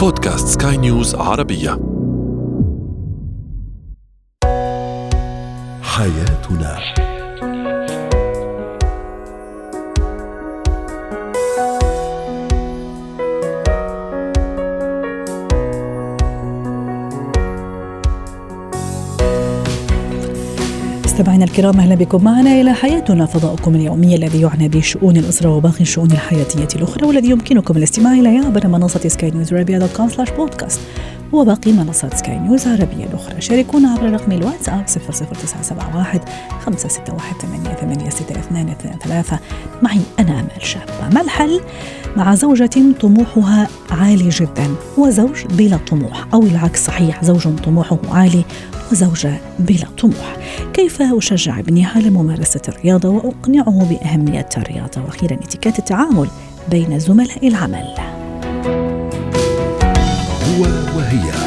بودكاست سكاي نيوز عربية. حياتنا. مستمعينا الكرام، أهلا بكم معنا إلى حياتنا، فضاؤكم اليومي الذي يعنى بشؤون الأسرة وباقي الشؤون الحياتية الأخرى، والذي يمكنكم الاستماع إليه عبر منصة skynewsarabia.com/podcast وباقي منصات سكاي نيوز عربية الأخرى. شاركونا عبر رقم الواتساب 00971 561 886223. معي أنا أمل شابة. ما الحل مع زوجة طموحها عالي جدا وزوج بلا طموح، أو العكس صحيح، زوج طموحه عالي وزوجة بلا طموح؟ كيف أشجع ابني على ممارسة الرياضة وأقنعه بأهمية الرياضة؟ وأخيرا اتكات التعامل بين زملاء العمل. هو وهي.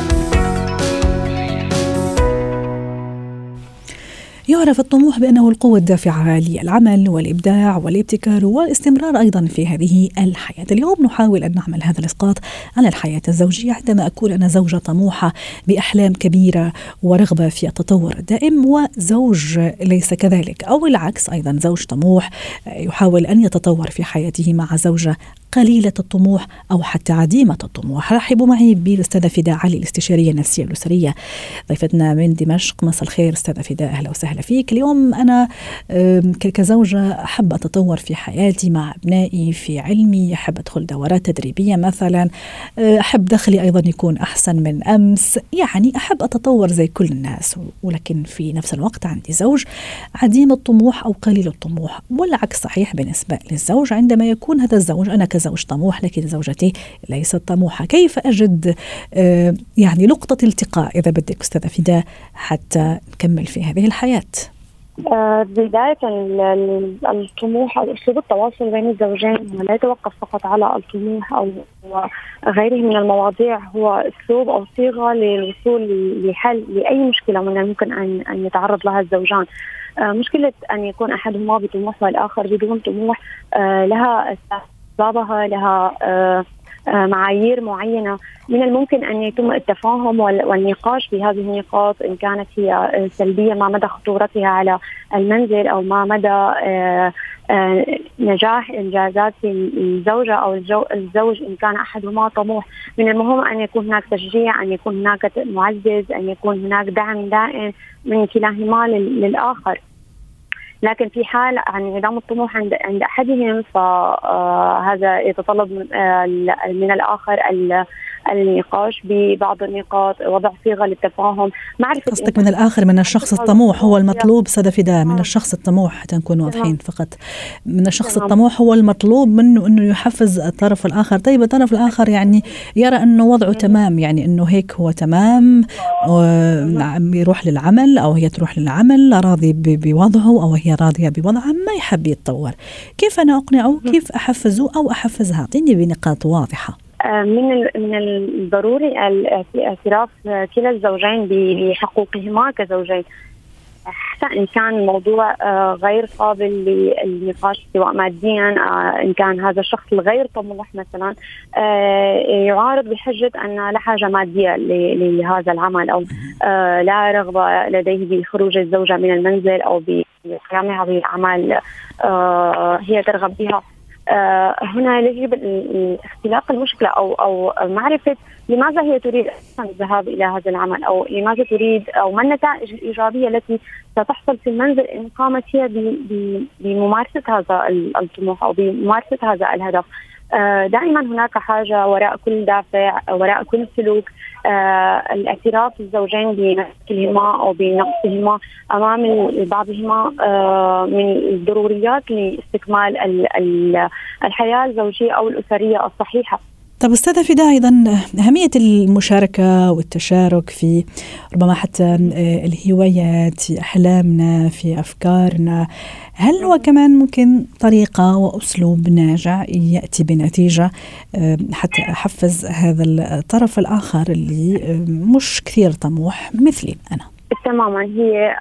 يعرف الطموح بأنه القوة الدافعة للعمل والإبداع والابتكار والاستمرار أيضا في هذه الحياة. اليوم نحاول أن نعمل هذا الإسقاط على الحياة الزوجية، عندما أكون أنا زوجة طموحة بأحلام كبيرة ورغبة في التطور الدائم، وزوج ليس كذلك، أو العكس أيضا، زوج طموح يحاول أن يتطور في حياته مع زوجة قليلة الطموح أو حتى عديمة الطموح. رحبوا معي بالأستاذة فدا علي، الاستشارية النفسية الأسرية، ضيفتنا من دمشق. مساء الخير أستاذة فدا، أهلا وسهلا فيك. اليوم أنا كزوجة أحب أتطور في حياتي مع أبنائي، في علمي، أحب أدخل دورات تدريبية مثلا، أحب دخلي أيضا يكون أحسن من أمس، يعني أحب أتطور زي كل الناس، ولكن في نفس الوقت عندي زوج عديم الطموح أو قليل الطموح، والعكس صحيح بالنسبة للزوج. عندما يكون هذا الزوج، أنا زوج طموح لكن زوجتي ليست طموحة، كيف أجد يعني نقطة التقاء إذا بدك أستاذة فدا حتى نكمل في هذه الحياة؟ بداية الطموح أو أسلوب التواصل بين الزوجين لا يتوقف فقط على الطموح أو غيره من المواضيع، هو أسلوب أو صيغة للوصول لحل لأي مشكلة من الممكن أن يتعرض لها الزوجان. مشكلة أن يكون أحدهما بطموح والآخر بدون طموح لها ضابها، لها معايير معينة. من الممكن أن يتم التفاهم والنقاش في هذه النقاط، إن كانت هي سلبية ما مدى خطورتها على المنزل، أو ما مدى نجاح إنجازات الزوجة أو الزوج إن كان أحدهما طموح. من المهم أن يكون هناك تشجيع، أن يكون هناك معزز، أن يكون هناك دعم دائم من كلاهما للآخر. لكن في حال عدم الطموح عند أحدهم، فهذا يتطلب من الآخر النقاش ببعض النقاط، وضع صيغة للتفاهم، معرفة. قصدك من الآخر، من الشخص الطموح هو المطلوب سدفدا، من الشخص الطموح حتى نكون واضحين، فقط من الشخص الطموح هو المطلوب منه أنه يحفز الطرف الآخر. طيب الطرف الآخر يعني يرى أنه وضعه تمام، يعني أنه هيك هو تمام، يروح للعمل أو هي تروح للعمل، راضي بوضعه أو هي راضية بوضعها، ما يحب يتطور. كيف أنا أقنعه؟ كيف أحفزه أو أحفزها؟ أعطيني بنقاط واضحة. من الضروري الاعتراف كلا الزوجين بحقوقهما كزوجين، حتى إن كان الموضوع غير قابل للنقاش سواء ماديا، إن كان هذا الشخص الغير طموح مثلا يعارض بحجة أن لا حاجة مادية لهذا العمل، أو لا رغبة لديه بخروج الزوجة من المنزل أو بقيامها بأعمال هي ترغب بها. هنا يجب اختلاق المشكلة أو معرفة لماذا هي تريد الذهاب إلى هذا العمل، أو لماذا تريد، أو ما النتائج الإيجابية التي ستحصل في المنزل إن قامت هي بممارسة هذا الطموح أو بممارسة هذا الهدف. دائما هناك حاجة وراء كل دافع، وراء كل سلوك. الاعتراف الزوجين بمشاكلهما أو بنقصهما أمام بعضهما من الضروريات لاستكمال الحياة الزوجية أو الأسرية الصحيحة. طب أستاذة فدا، أيضا أهمية المشاركة والتشارك في ربما حتى الهوايات، في أحلامنا، في أفكارنا، هل هو كمان ممكن طريقة وأسلوب ناجع يأتي بنتيجة حتى أحفز هذا الطرف الآخر اللي مش كثير طموح مثلي أنا؟ تماما، هي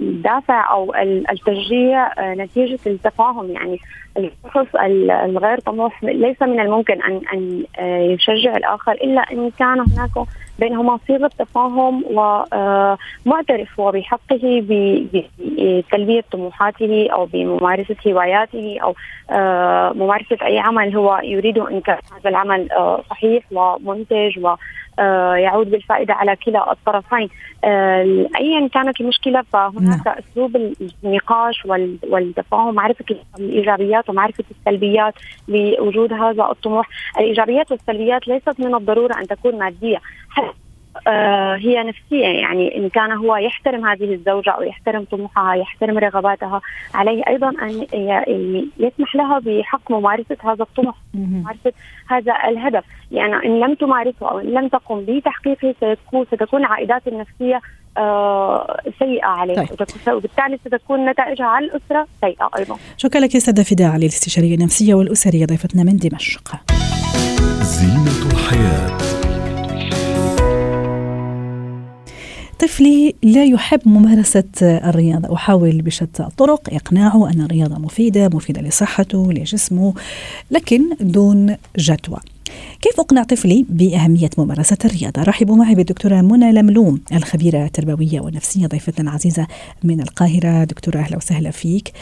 الدافع أو التشجيع نتيجة التفاهم. يعني الشخص الغير طموح ليس من الممكن أن يشجع الآخر إلا أن كان هناك بينهما صيغة تفاهم ومعترف وبحقه بتلبية طموحاته أو بممارسة هواياته أو ممارسة أي عمل هو يريده، إن كان هذا العمل صحيح ومنتج ويعود بالفائدة على كلا الطرفين. أيا كانت المشكلة فهناك أسلوب النقاش والتفاهم، معرفة الإيجابيات ومعرفة السلبيات لوجود هذا الطموح. الإيجابيات والسلبيات ليست من الضرورة أن تكون مادية، هي نفسية. يعني إن كان هو يحترم هذه الزوجة أو يحترم طموحها، يحترم رغباتها، عليه أيضا أن يسمح لها بحق ممارسة هذا الطموح، ممارسة هذا الهدف. لأن يعني إن لم تمارسه أو إن لم تقم بتحقيقه ستكون عائدات النفسية سيئة عليه، طيب. وبالتالي ستكون نتائجها على الأسرة سيئة أيضا. شكرا لك سيدة فداء علي، الاستشارية النفسية والأسرية، ضيفتنا من دمشق. زينة الحياة. طفلي لا يحب ممارسة الرياضة، أحاول بشتى الطرق إقناعه أن الرياضة مفيدة لصحته لجسمه، لكن دون جدوى. كيف أقنع طفلي بأهمية ممارسة الرياضة؟ رحبوا معي بالدكتورة منى لملوم، الخبيرة التربوية والنفسية، ضيفتنا العزيزة من القاهرة. دكتورة أهلا وسهلا فيك.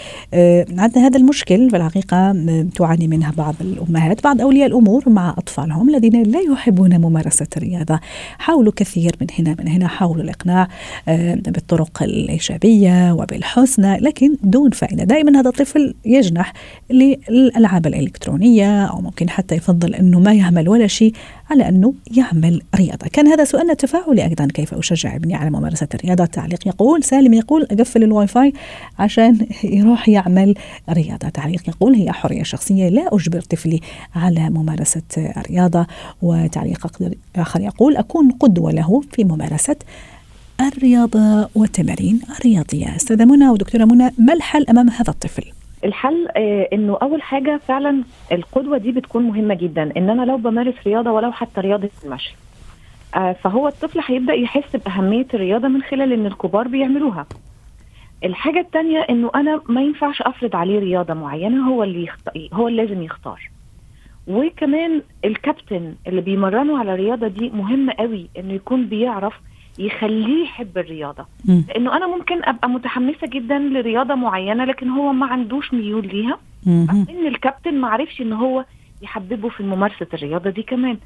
عندنا هذا المشكل بالحقيقة تعاني منها بعض الأمهات، بعض أولياء الأمور مع أطفالهم الذين لا يحبون ممارسة الرياضة. حاولوا كثير من هنا حاولوا الإقناع بالطرق الإيجابية وبالحسنى، لكن دون فائدة. دائما هذا الطفل يجنح للألعاب الإلكترونية، أو ممكن حتى يفضل أنه ما يعمل ولا شيء على أنه يعمل رياضة. كان هذا سؤالنا التفاعلي أيضا، كيف أشجع ابني على ممارسة الرياضة. تعليق يقول سالم، يقول أقفل الواي فاي عشان يروح يعمل رياضة. تعليق يقول هي حرية شخصية، لا أجبر طفلي على ممارسة الرياضة. وتعليق آخر يقول أكون قدوة له في ممارسة الرياضة والتمارين الرياضية. أستاذة منى ودكتورة منى، ما الحل أمام هذا الطفل؟ الحل انه اول حاجه فعلا القدوه دي بتكون مهمه جدا، ان انا لو بمارس رياضه ولو حتى رياضه المشي، فهو الطفل هيبدا يحس باهميه الرياضه من خلال ان الكبار بيعملوها. الحاجه الثانيه انه انا ما ينفعش افرض عليه رياضه معينه، هو اللي لازم يختار. وكمان الكابتن اللي بيمرنه على الرياضه دي مهم قوي انه يكون بيعرف يخليه يحب الرياضة، لأنه أنا ممكن أبقى متحمسة جدا لرياضة معينة لكن هو ما عندوش ميول ليها، إن الكابتن ما عرفش إن هو يحببه في ممارسة الرياضة دي كمان.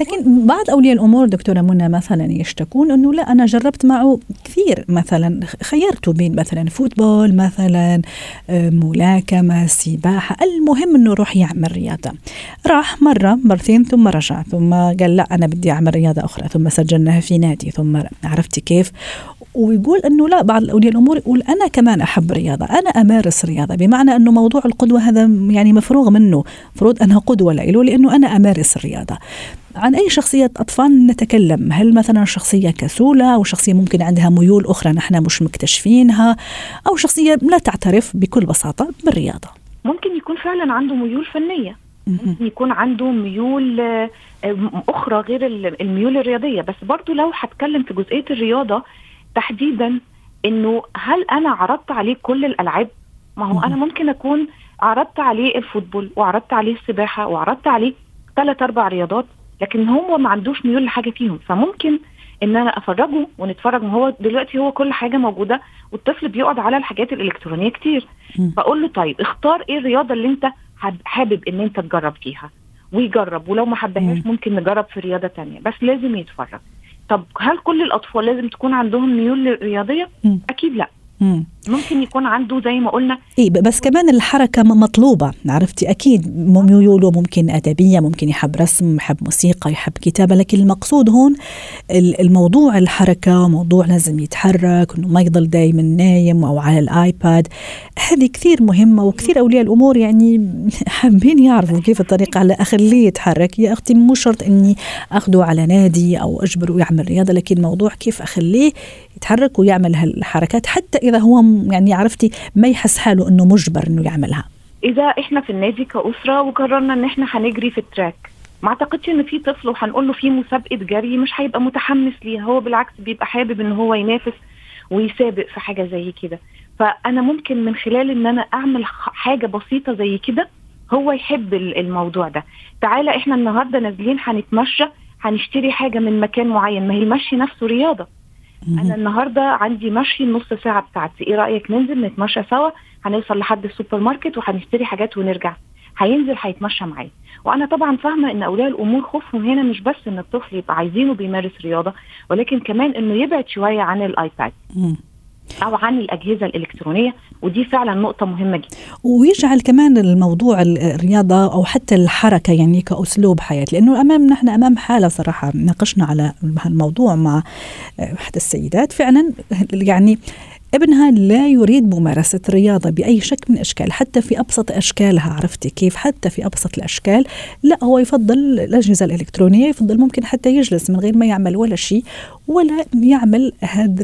لكن بعض أولياء الأمور دكتورة منى مثلا يشتكون أنه لا، أنا جربت معه كثير، مثلا خيرته بين مثلا فوتبول، مثلا ملاكمة، سباحة، المهم أنه روح يعمل رياضة. راح مرة مرتين ثم رجع، ثم قال لا أنا بدي أعمل رياضة أخرى، ثم سجلناها في نادي، ثم عرفتي كيف. ويقول أنه لا، بعض أولياء الأمور يقول أنا كمان أحب رياضة، أنا أمارس رياضة، بمعنى أنه موضوع القدوة هذا يعني مفروغ منه، مفروض أنها قدوة له لأنه أنا أمارس الرياضة. عن أي شخصية أطفال نتكلم؟ هل مثلا شخصية كسولة، أو شخصية ممكن عندها ميول أخرى نحن مش مكتشفينها، أو شخصية لا تعترف بكل بساطة بالرياضة؟ ممكن يكون فعلا عنده ميول فنية، ممكن يكون عنده ميول أخرى غير الميول الرياضية. بس برضو لو هتكلم في جزئية الرياضة تحديدا، انه هل انا عرضت عليه كل الالعاب؟ ما هو انا ممكن اكون عرضت عليه الفوتبول وعرضت عليه السباحه وعرضت عليه 3-4 رياضات، لكن هو ما عندوش ميول لحاجه فيهم. فممكن ان انا افرجه ونتفرج، ما هو دلوقتي هو كل حاجه موجوده، والطفل بيقعد على الحاجات الالكترونيه كتير. فاقول له طيب اختار ايه الرياضه اللي انت حابب ان انت تجرب فيها، ويجرب، ولو ما حبهاش ممكن نجرب في رياضه تانية، بس لازم يتفرج. طب هل كل الأطفال لازم تكون عندهم ميول رياضية؟ أكيد لا. ممكن يكون عنده زي ما قلنا إيه، بس كمان الحركة مطلوبة، عرفتي. أكيد ميوله ممكن أدبية، ممكن يحب رسم، يحب موسيقى، يحب كتابة، لكن المقصود هون الموضوع الحركة، موضوع لازم يتحرك، إنه ما يضل دايما نايم أو على الآيباد. هذه كثير مهمة، وكثير أولياء الأمور يعني حابين يعرفوا كيف الطريقة على أخليه يتحرك. يا أختي مو شرط إني أخده على نادي أو أجبره يعمل رياضة، لكن موضوع كيف أخليه يتحرك ويعمل هالحركات، حتى إذا هو يعني عرفتي ما يحس حاله أنه مجبر أنه يعملها. إذا إحنا في النادي كأسرة وقررنا أن إحنا هنجري في التراك، ما أعتقدش أن في طفل وحنقول له في مسابقة جري مش هيبقى متحمس ليها، هو بالعكس بيبقى حابب أنه هو ينافس ويسابق في حاجة زي كده. فأنا ممكن من خلال إن أنا أعمل حاجة بسيطة زي كده هو يحب الموضوع ده. تعالى إحنا النهاردة نازلين هنتمشى، هنشتري حاجة من مكان معين، ما هي المشي نفسه رياضة. أنا النهاردة عندي مشي النص ساعة بتاعتي، إيه رأيك ننزل نتمشى سوا؟ هنوصل لحد السوبر ماركت وهنشتري حاجات ونرجع. هينزل هيتمشى معايا. وأنا طبعا فاهمة إن أولياء الأمور خوفهم هنا مش بس إن الطفل يبقى عايزينه بيمارس رياضة، ولكن كمان إنه يبعد شوية عن الآيباد أو عن الأجهزة الإلكترونية، ودي فعلا نقطة مهمة جدا. ويجعل كمان الموضوع الرياضة أو حتى الحركة يعني كأسلوب حياة، لأنه نحن أمام حالة صراحة ناقشنا على هالموضوع مع إحدى السيدات، فعلا يعني ابنها لا يريد ممارسة رياضة بأي شكل من أشكال، حتى في أبسط أشكالها. عرفتي كيف؟ حتى في أبسط الأشكال لا، هو يفضل الأجهزة الإلكترونية، يفضل ممكن حتى يجلس من غير ما يعمل ولا شيء، ولا يعمل هذه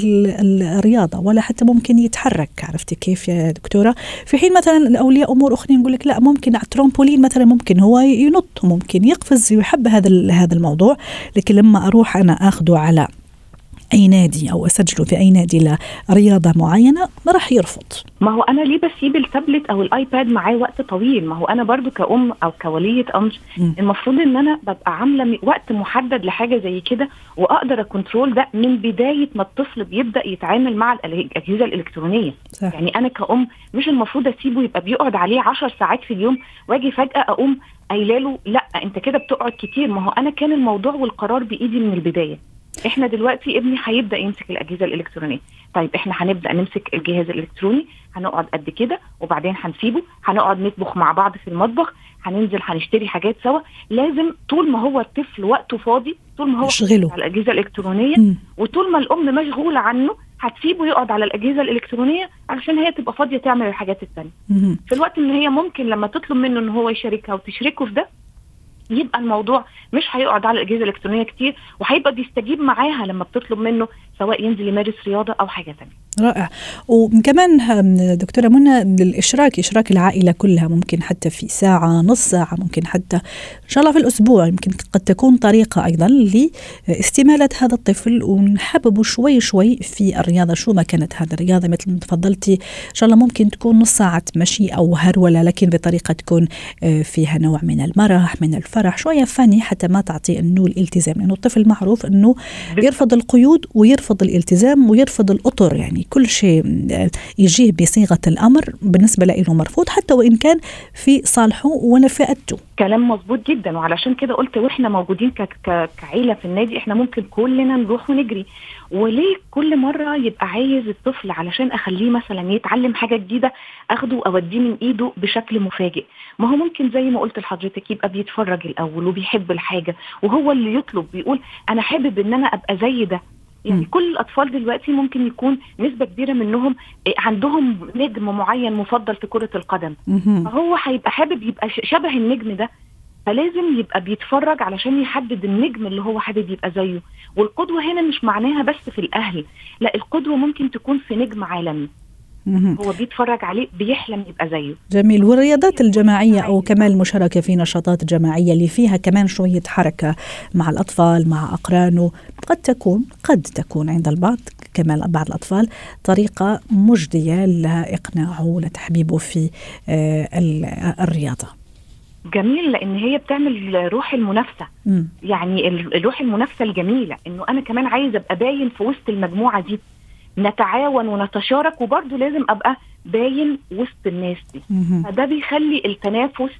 الرياضة، ولا حتى ممكن يتحرك. عرفتي كيف يا دكتورة؟ في حين مثلا أولياء أمور أخرين نقول لك لا، ممكن على الترامبولين مثلا ممكن هو ينط، ممكن يقفز، يحب هذا الموضوع. لكن لما أروح أنا أخذه على أي نادي أو أسجله في أي نادي لرياضة معينة ما راح يرفض. ما هو أنا ليه بسيب التابلت أو الآيباد معي وقت طويل؟ ما هو أنا برضو كأم أو كولية أمر المفروض إن أنا ببقى عاملة وقت محدد لحاجة زي كده، وأقدر أكنترول ده من بداية ما الطفل بيبدأ يتعامل مع الأجهزة الإلكترونية. صح. يعني أنا كأم مش المفروض أسيبه يبقى بيقعد عليه 10 ساعات في اليوم، واجي فجأة أقوم قايلاله لا أنت كده بتقعد كتير. ما هو أنا كان الموضوع والقرار بإيدي من البداية. احنا دلوقتي ابني هيبدا يمسك الاجهزه الالكترونيه، طيب احنا هنبدا نمسك الجهاز الالكتروني، هنقعد قد كده وبعدين هنسيبه، هنقعد نطبخ مع بعض في المطبخ، هننزل هنشتري حاجات سوا. لازم طول ما هو الطفل وقته فاضي، طول ما هو على الاجهزه الالكترونيه، وطول ما الام مشغوله عنه هتسيبه يقعد على الاجهزه الالكترونيه علشان هي تبقى فاضيه تعمل الحاجات الثانيه. في الوقت ان هي ممكن لما تطلب منه ان هو يشاركها وتشاركه في ده، يبقى الموضوع مش هيقعد على الأجهزة الإلكترونية كتير، وهيبقى بيستجيب معاها لما بتطلب منه سواء ينزل يمارس رياضة أو حاجة تانية. رائع. وكمان دكتورة منى للإشراك، إشراك العائلة كلها، ممكن حتى في ساعة، نص ساعة، ممكن حتى إن شاء الله في الأسبوع، يمكن قد تكون طريقة أيضا لاستمالة هذا الطفل ونحببه شوي شوي في الرياضة. شو ما كانت هذه الرياضة مثل ما تفضلتي، إن شاء الله ممكن تكون نص ساعة مشي أو هرولة، لكن بطريقة تكون فيها نوع من المرح، من الفرح، شوية فاني، حتى ما تعطي إنه الالتزام، لأنه الطفل معروف إنه يرفض القيود ويرفض الالتزام ويرفض الأطر. يعني كل شيء يجيه بصيغة الأمر بالنسبة له مرفوض، حتى وإن كان في صالحه ونفعته. كلام مظبوط جدا. وعلشان كده قلت وإحنا موجودين كعيلة في النادي إحنا ممكن كلنا نروح ونجري. وليه كل مرة يبقى عايز الطفل علشان أخليه مثلا يتعلم حاجة جديدة أخده وأوديه من إيده بشكل مفاجئ؟ ما هو ممكن زي ما قلت لحضرتك يبقى بيتفرج الأول وبيحب الحاجة، وهو اللي يطلب، بيقول أنا حابب إن أنا أبقى زي ده. يعني كل الأطفال دلوقتي ممكن يكون نسبة كبيرة منهم عندهم نجم معين مفضل في كرة القدم، فهو هيبقى حابب يبقى شبه النجم ده، فلازم يبقى بيتفرج علشان يحدد النجم اللي هو حابب يبقى زيه. والقدوة هنا مش معناها بس في الأهل، لا، القدوة ممكن تكون في نجم عالمي هو بيتفرج عليه بيحلم يبقى زيه. جميل. والرياضات الجماعية أو كمان المشاركة في نشاطات جماعية اللي فيها كمان شوية حركة مع الأطفال مع أقرانه قد تكون عند البعض، كمان بعض الأطفال، طريقة مجدية لإقناعه ولتحبيبه في الرياضة. جميل، لأن هي بتعمل روح المنافسة. يعني الروح المنافسة الجميلة، إنه أنا كمان عايز أبقى باين في وسط المجموعة دي، نتعاون ونتشارك، وبرضو لازم أبقى باين وسط الناس دي. فده بيخلي التنافس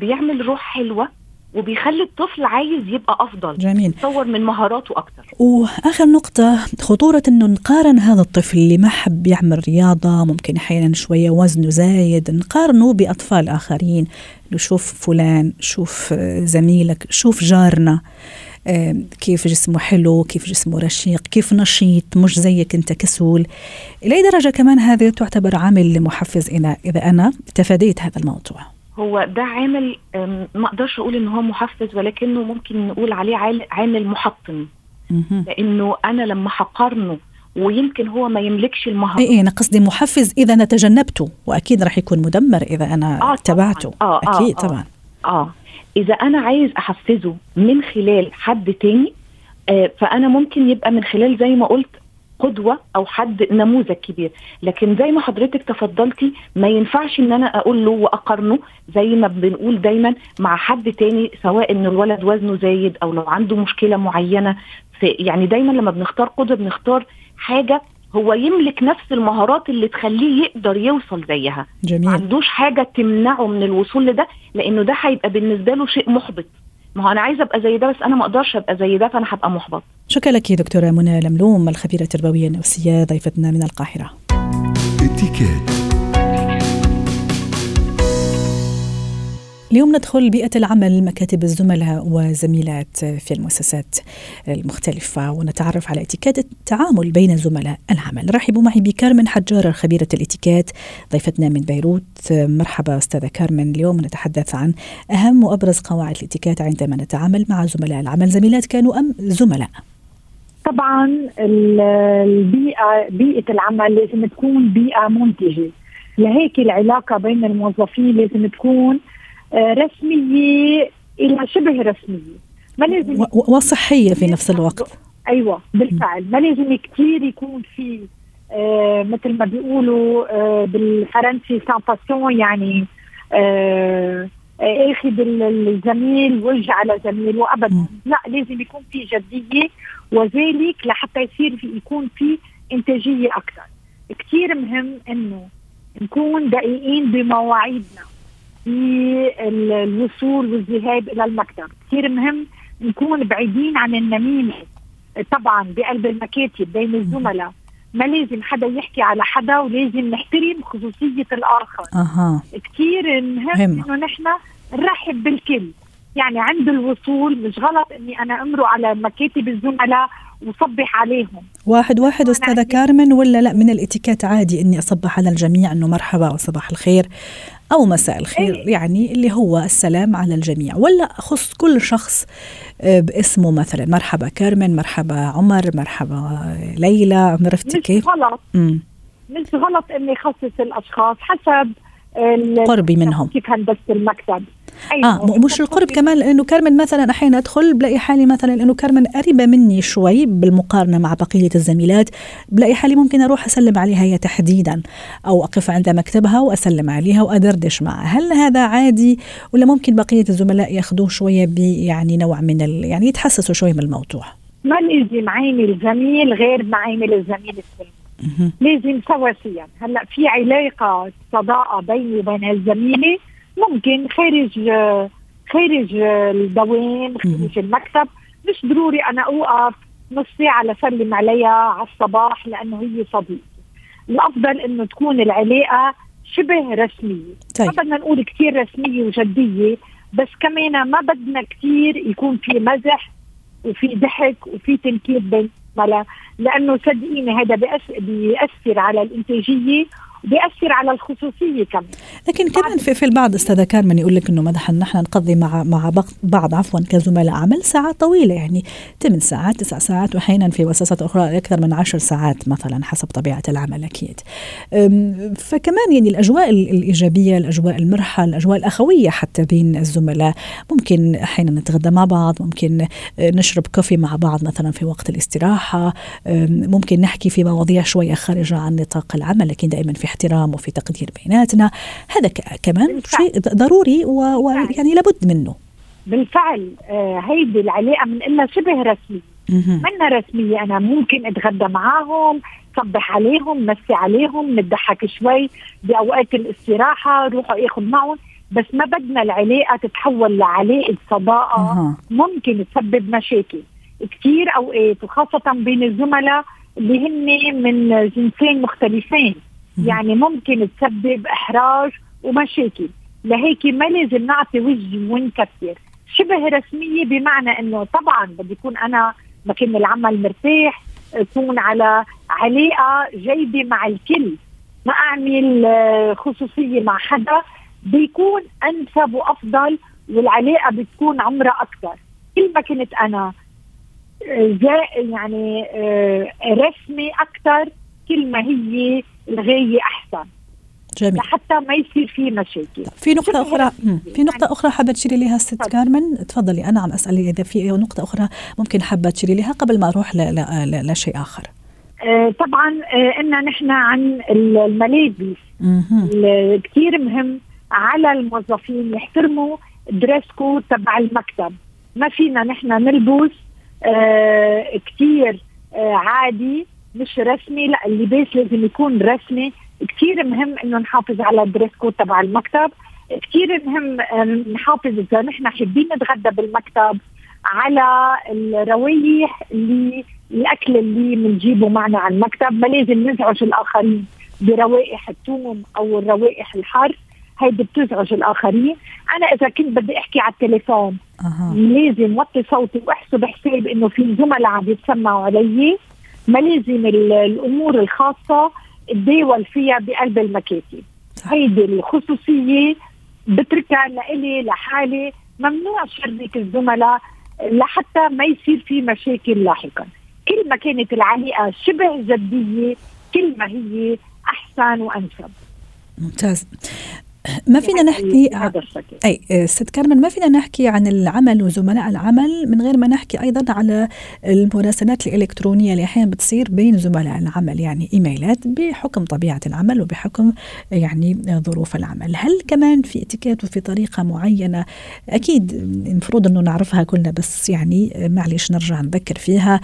بيعمل روح حلوة، وبيخلي الطفل عايز يبقى أفضل. جميل. يطور من مهاراته أكتر. وآخر نقطة، خطورة إنه نقارن هذا الطفل اللي ما حب يعمل رياضة، ممكن أحيانا شوية وزنه زايد، نقارنه بأطفال آخرين، نشوف فلان، شوف زميلك، شوف جارنا، كيف جسمه حلو، كيف جسمه رشيق، كيف نشيط، مش زيك أنت كسول. إلى درجة كمان هذه تعتبر عامل محفز إذا أنا تفاديت هذا الموضوع. هو ده عامل ما أقدرش أقول إنه هو محفز، ولكنه ممكن نقول عليه عامل محطم، لأنه أنا لما حقرنه ويمكن هو ما يملكش المهارة. أنا قصدي محفز إذا أنا تجنبته، وأكيد رح يكون مدمر إذا أنا تبعته. أكيد طبعا. إذا أنا عايز أحفزه من خلال حد تاني، فأنا ممكن يبقى من خلال زي ما قلت قدوة أو حد نموذج كبير، لكن زي ما حضرتك تفضلتي ما ينفعش إن أنا أقول له وأقارنه زي ما بنقول دايما مع حد تاني، سواء إن الولد وزنه زايد أو لو عنده مشكلة معينة. يعني دايما لما بنختار قدوة بنختار حاجة هو يملك نفس المهارات اللي تخليه يقدر يوصل زيها، ما عندوش حاجة تمنعه من الوصول لده، لأنه ده هيبقى بالنسبة له شيء محبط. ما هو أنا عايزة أبقى زي ده بس أنا ما أقدرش أبقى زي ده، فأنا هبقى محبط. شكرا لك دكتورة منى لملوم، الخبيرة التربوية النفسية، ضيفتنا من القاهرة. اليوم ندخل بيئة العمل، مكاتب الزملاء وزميلات في المؤسسات المختلفة، ونتعرف على اتيكيت التعامل بين زملاء العمل. رحبوا معي بكارمن حجار، خبيرة الاتيكيت، ضيفتنا من بيروت. مرحبا أستاذة كارمن. اليوم نتحدث عن أهم وأبرز قواعد الاتيكيت عندما نتعامل مع زملاء العمل، زميلات كانوا أم زملاء. طبعا بيئة العمل لازم تكون بيئة منتجة، لهيك العلاقة بين الموظفين لازم تكون رسمية إلى شبه رسمية، ما لازم وصحية في نفس الوقت. أيوة بالفعل، ما لازم كتير يكون في مثل ما بيقولوا بالفرنسي سانفاسيون، يعني أخذ الزميل وجه على زميل وأبدا لا، لازم يكون في جدية، وذلك لحتى يصير في يكون في إنتاجية أكثر. كتير مهم إنه نكون دقيقين بمواعيدنا في الوصول والذهاب إلى المكتب، كثير مهم نكون بعيدين عن النميمة طبعا بقلب المكاتب بين الزملاء، ما لازم حدا يحكي على حدا، ولازم نحترم خصوصية الآخر. كثير مهم إنه نحن نرحب بالكل، يعني عند الوصول مش غلط إني أنا أمر على مكاتب الزملاء وصبح عليهم واحد أستاذة كارمن، ولا لا من الاتيكيت عادي إني أصبح على الجميع إنه مرحبا وصباح الخير أو مساء الخير؟ أيه. يعني اللي هو السلام على الجميع، ولا أخص كل شخص باسمه، مثلا مرحبا كارمن، مرحبا عمر، مرحبا ليلى، عرفتي كيف؟ مش غلط إني أخصص الأشخاص حسب قربي منهم، كيف هندسة المكتب. مش القرب كمان، لأنه كارمن مثلا أحيانا أدخل بلاقي حالي مثلا لأنه كارمن قريبة مني شوي بالمقارنة مع بقية الزميلات، بلاقي حالي ممكن أروح أسلم عليها هي تحديدا، أو أقف عند مكتبها وأسلم عليها وأدردش معها. هل هذا عادي، ولا ممكن بقية الزملاء يأخذوه شوية يعني نوع من يعني يتحسسوا شوية من الموضوع؟ ما نجي معين الزميل غير معين الزميل الثاني، لازم سواسيا. هلأ في علاقة صداقة بيني وبين الزميلة ممكن خارج الدوام، خارج المكتب، مش ضروري أنا أوقف نص ساعة لسلم عليها على الصباح لأنه هي صديقتي. الأفضل إنه تكون العلاقة شبه رسمية. ما بدنا نقول كتير رسمية وجدية، بس كمان ما بدنا كتير يكون في مزح وفي ضحك وفي تنكيب بين الزملاء، لأنه صدقيني هذا بيأثر على الإنتاجية، بيأثر على الخصوصية كمان. لكن كمان في البعض أستاذة كارمن يقول لك إنه مدحن نحن نقضي مع بعض كزملاء عمل ساعة طويلة، يعني 8 ساعات 9 ساعات، وأحيانا في مؤسسات أخرى أكثر من 10 ساعات مثلا حسب طبيعة العمل أكيد. فكمان يعني الأجواء الإيجابية، الأجواء المرحة، الأجواء الأخوية حتى بين الزملاء، ممكن أحيانا نتغدى مع بعض، ممكن نشرب كوفي مع بعض مثلا في وقت الاستراحة، ممكن نحكي في مواضيع شوية خارجة عن نطاق العمل، لكن دائما في احترام وفي تقدير بيناتنا. هذا كمان شيء ضروري ويعني لابد منه. بالفعل هيدي العلاقة من إلا شبه رسمي، منا رسمية. أنا ممكن أتغدى معاهم، صبح عليهم، مسي عليهم، نضحك شوي بأوقات الاستراحة، روحوا أخذ معهم، بس ما بدنا العلاقة تتحول لعلاقة صداقة ممكن تسبب مشاكل كتير أوقات، وخاصة بين الزملاء اللي هن من جنسين مختلفين، يعني ممكن تسبب إحراج ومشاكل. لهيك ما لازم نعطي وجه ونكثر. شبه رسمية بمعنى أنه طبعا بدي يكون أنا مكان العمل مرتاح، أكون على علاقة جيدة مع الكل، ما أعمل خصوصية مع حدا، بيكون أنسب وأفضل، والعلاقة بتكون عمرها أكثر. كل ما كنت أنا يعني رسمي أكثر، كل ما هي الغاية أحسن. جميل. حتى ما يصير فيه مشاكل. في نقطة أخرى حابة تشيري لها ست كارمن، تفضلي. أنا عم أسأل إذا في نقطة أخرى ممكن حابة تشيري لها قبل ما أروح لشيء آخر. طبعا قلنا نحن عن الملابس كتير مهم على الموظفين يحترموا دريس كود تبع المكتب. ما فينا نحن نلبس كتير عادي مش رسمي، لا اللباس لازم يكون رسمي. كتير مهم انه نحافظ على الدريس كود تبع المكتب. كتير مهم نحافظ اذا نحن حابين نتغدى بالمكتب على الروايح اللي الاكل اللي منجيبه معنا على المكتب، ما لازم نزعج الاخرين بروائح التوم او الروائح الحار، هيدي بتزعج الاخرين. انا اذا كنت بدي احكي على التليفون لازم وطي صوتي واحسب حساب انه في زملاء عم يتسمعوا علي. ما لازم الامور الخاصه اتداول فيها بقلب المكاتب. هيدي الخصوصيه بتركها لإلي لحالي، ممنوع شرك الزملاء لحتى ما يصير في مشاكل لاحقا. كل ما كانت العلاقه شبه جديه كل ما هي احسن وانسب. ممتاز. ما فينا نحكي اي ست كارمن، ما فينا نحكي عن العمل وزملاء العمل من غير ما نحكي ايضا على المراسلات الالكترونيه اللي احيانا بتصير بين زملاء العمل، يعني ايميلات بحكم طبيعه العمل وبحكم يعني ظروف العمل. هل كمان في اتيكيت وفي طريقه معينه؟ اكيد المفروض انه نعرفها كلنا، بس يعني معليش نرجع نذكر فيها،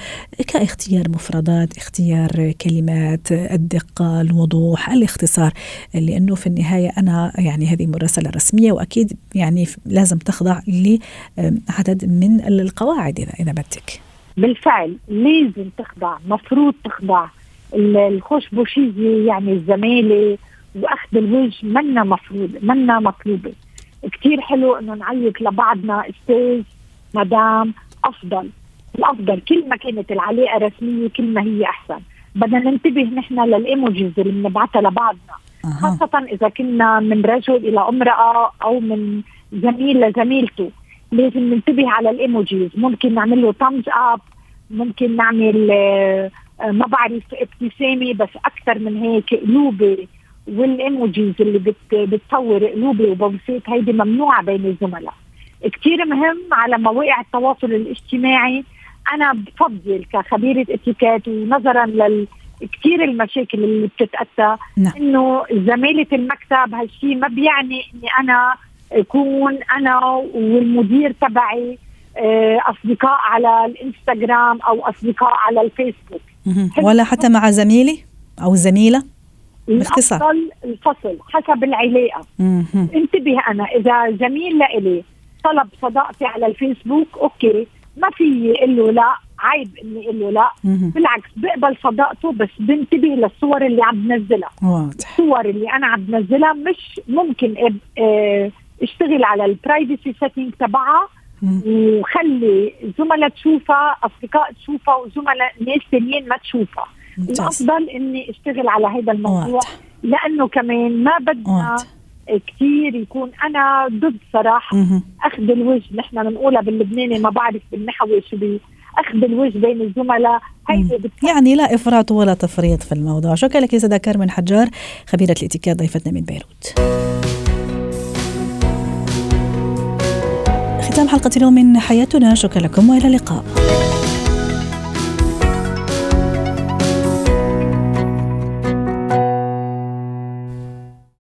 كاختيار مفردات، اختيار كلمات، الدقه، الوضوح، الاختصار، لانه في النهايه انا يعني هذه مراسلة رسمية وأكيد يعني لازم تخضع لعدد من القواعد. إذا بدك بالفعل لازم تخضع، مفروض تخضع. الخشبوشية يعني الزمالة وأخذ الوجه منا مفروض، منا مطلوبة. كتير حلو أنه نعيك لبعضنا استاذ مدام، أفضل. الأفضل كل ما كانت العلاقة رسمية كل ما هي أحسن. بدنا ننتبه نحن للإيموجيز اللي بنبعتها لبعضنا، خاصة إذا كنا من رجل إلى امرأة أو من زميل لزميلته. لازم ننتبه على الإيموجيز، ممكن نعمل له thumbs up، ممكن نعمل ما بعرف ابتسامة، بس أكثر من هيك قلوبة والإيموجيز اللي بتطور قلوبة وبوسات هيدي ممنوعة بين الزملاء. كتير مهم على مواقع التواصل الاجتماعي. أنا بفضل كخبيرة اتيكيت ونظرا لل كتير المشاكل اللي بتتأتى إنه زميلة المكتب، هالشي ما بيعني إني أنا أكون أنا والمدير تبعي أصدقاء على الإنستغرام أو أصدقاء على الفيسبوك، ولا حتى مع زميلي أو زميلة. باختصار الفصل حسب العلاقة. انتبه أنا إذا زميل لإلي طلب صداقتي على الفيسبوك أوكي، ما في إله لا، عيب اني اقول له لا. بالعكس بقبل صداقته، بس بنتبه للصور اللي عم بنزلها. الصور اللي انا عم بنزلها مش ممكن اشتغل على البرايفسي سيتنج تبعها وخلي زملاء تشوفها، اصدقاء تشوفها، وزملاء ناس ثانيين ما تشوفها. الافضل اني اشتغل على هذا الموضوع، لانه كمان ما بدنا كتير يكون. انا ضد صراحه اخذ الوجه، نحن بنقولها باللبناني ما بعرف بالنحوي شو بي، أخذ الوجه بين الزملاء يعني لا إفراط ولا تفريط في الموضوع. شكرا لك يا سيدة كارمن حجار، خبيرة الاتيكيت ضيفتنا من بيروت. ختام حلقة اليوم من حياتنا، شكرا لكم وإلى اللقاء.